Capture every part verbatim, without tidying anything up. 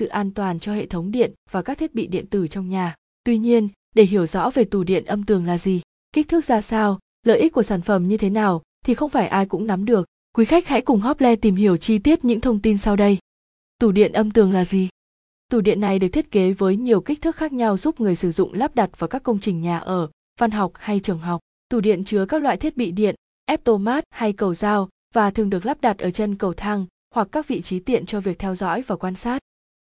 sự an toàn cho hệ thống điện và các thiết bị điện tử trong nhà. Tuy nhiên, để hiểu rõ về tủ điện âm tường là gì, kích thước ra sao, lợi ích của sản phẩm như thế nào thì không phải ai cũng nắm được. Quý khách hãy cùng Shopled tìm hiểu chi tiết những thông tin sau đây. Tủ điện âm tường là gì? Tủ điện này được thiết kế với nhiều kích thước khác nhau giúp người sử dụng lắp đặt vào các công trình nhà ở, văn học hay trường học. Tủ điện chứa các loại thiết bị điện, ép tomat hay cầu dao và thường được lắp đặt ở chân cầu thang hoặc các vị trí tiện cho việc theo dõi và quan sát.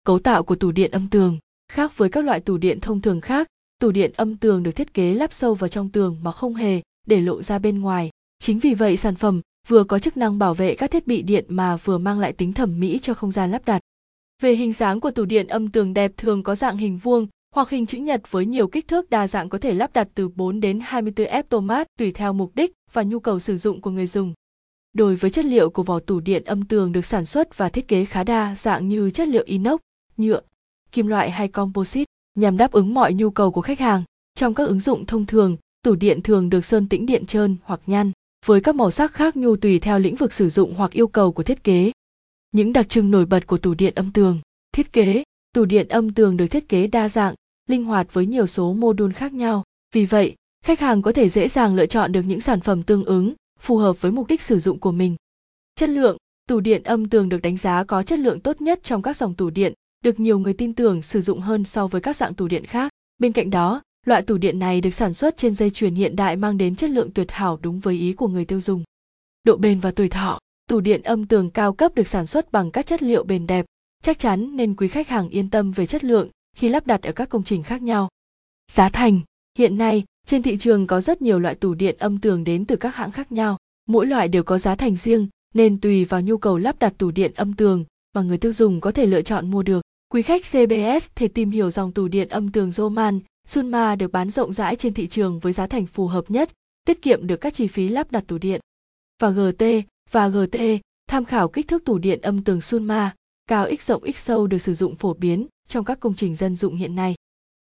Cấu tạo của tủ điện âm tường. Khác với các loại tủ điện thông thường khác, tủ điện âm tường được thiết kế lắp sâu vào trong tường mà không hề để lộ ra bên ngoài. Chính vì vậy, sản phẩm vừa có chức năng bảo vệ các thiết bị điện mà vừa mang lại tính thẩm mỹ cho không gian lắp đặt. Về hình dáng của tủ điện âm tường đẹp thường có dạng hình vuông hoặc hình chữ nhật với nhiều kích thước đa dạng, có thể lắp đặt từ bốn đến hai mươi tư ép tomat tùy theo mục đích và nhu cầu sử dụng của người dùng. Đối với chất liệu của vỏ tủ điện âm tường được sản xuất và thiết kế khá đa dạng như chất liệu inox, nhựa, kim loại hay composite nhằm đáp ứng mọi nhu cầu của khách hàng. Trong các ứng dụng thông thường, tủ điện thường được sơn tĩnh điện trơn hoặc nhăn, với các màu sắc khác nhau tùy theo lĩnh vực sử dụng hoặc yêu cầu của thiết kế. Những đặc trưng nổi bật của tủ điện âm tường. Thiết kế. Tủ điện âm tường được thiết kế đa dạng, linh hoạt với nhiều số mô đun khác nhau. Vì vậy, khách hàng có thể dễ dàng lựa chọn được những sản phẩm tương ứng, phù hợp với mục đích sử dụng của mình. Chất lượng. Tủ điện âm tường được đánh giá có chất lượng tốt nhất trong các dòng tủ điện, được nhiều người tin tưởng sử dụng hơn so với các dạng tủ điện khác. Bên cạnh đó, loại tủ điện này được sản xuất trên dây chuyền hiện đại mang đến chất lượng tuyệt hảo đúng với ý của người tiêu dùng. Độ bền và tuổi thọ. Tủ điện âm tường cao cấp được sản xuất bằng các chất liệu bền đẹp, chắc chắn nên quý khách hàng yên tâm về chất lượng khi lắp đặt ở các công trình khác nhau. Giá thành. Hiện nay, trên thị trường có rất nhiều loại tủ điện âm tường đến từ các hãng khác nhau. Mỗi loại đều có giá thành riêng, nên tùy vào nhu cầu lắp đặt tủ điện âm tường mà người tiêu dùng có thể lựa chọn mua được. Quý khách xê bê ét thể tìm hiểu dòng tủ điện âm tường Roman Sunma được bán rộng rãi trên thị trường với giá thành phù hợp nhất, tiết kiệm được các chi phí lắp đặt tủ điện. Và giê tê và giê tê, tham khảo kích thước tủ điện âm tường Sunma, cao x rộng x sâu được sử dụng phổ biến trong các công trình dân dụng hiện nay.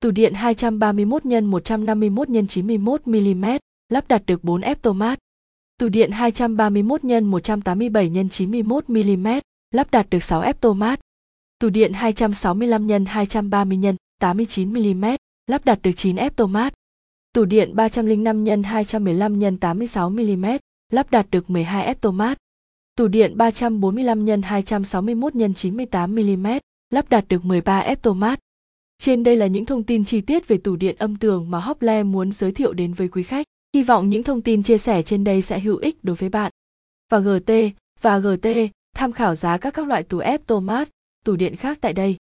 Tủ điện hai trăm ba mươi mốt nhân một trăm năm mươi mốt nhân chín mươi mốt mi li mét, lắp đặt được bốn ép tomat. Tủ điện hai trăm ba mươi mốt nhân một trăm tám mươi bảy nhân chín mươi mốt mi li mét, lắp đặt được sáu ép tomat. Tủ điện hai trăm sáu mươi lăm nhân hai trăm ba mươi nhân tám mươi chín mi li mét, lắp đặt được chín ép tomat. Tủ điện ba trăm lẻ năm nhân hai trăm mười lăm nhân tám mươi sáu mi li mét, lắp đặt được mười hai ép tomat. Tủ điện ba trăm bốn mươi lăm nhân hai trăm sáu mươi mốt nhân chín mươi tám mi li mét, lắp đặt được mười ba ép tomat. Trên đây là những thông tin chi tiết về tủ điện âm tường mà Shopled muốn giới thiệu đến với quý khách. Hy vọng những thông tin chia sẻ trên đây sẽ hữu ích đối với bạn. Và giê tê và giê tê tham khảo giá các các loại tủ ép tomat, tủ điện khác tại đây.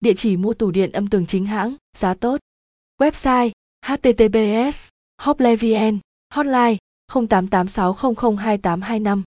Địa chỉ mua tủ điện âm tường chính hãng, giá tốt. Website: https://hopledvn. Hotline: không tám tám sáu không không hai tám hai năm.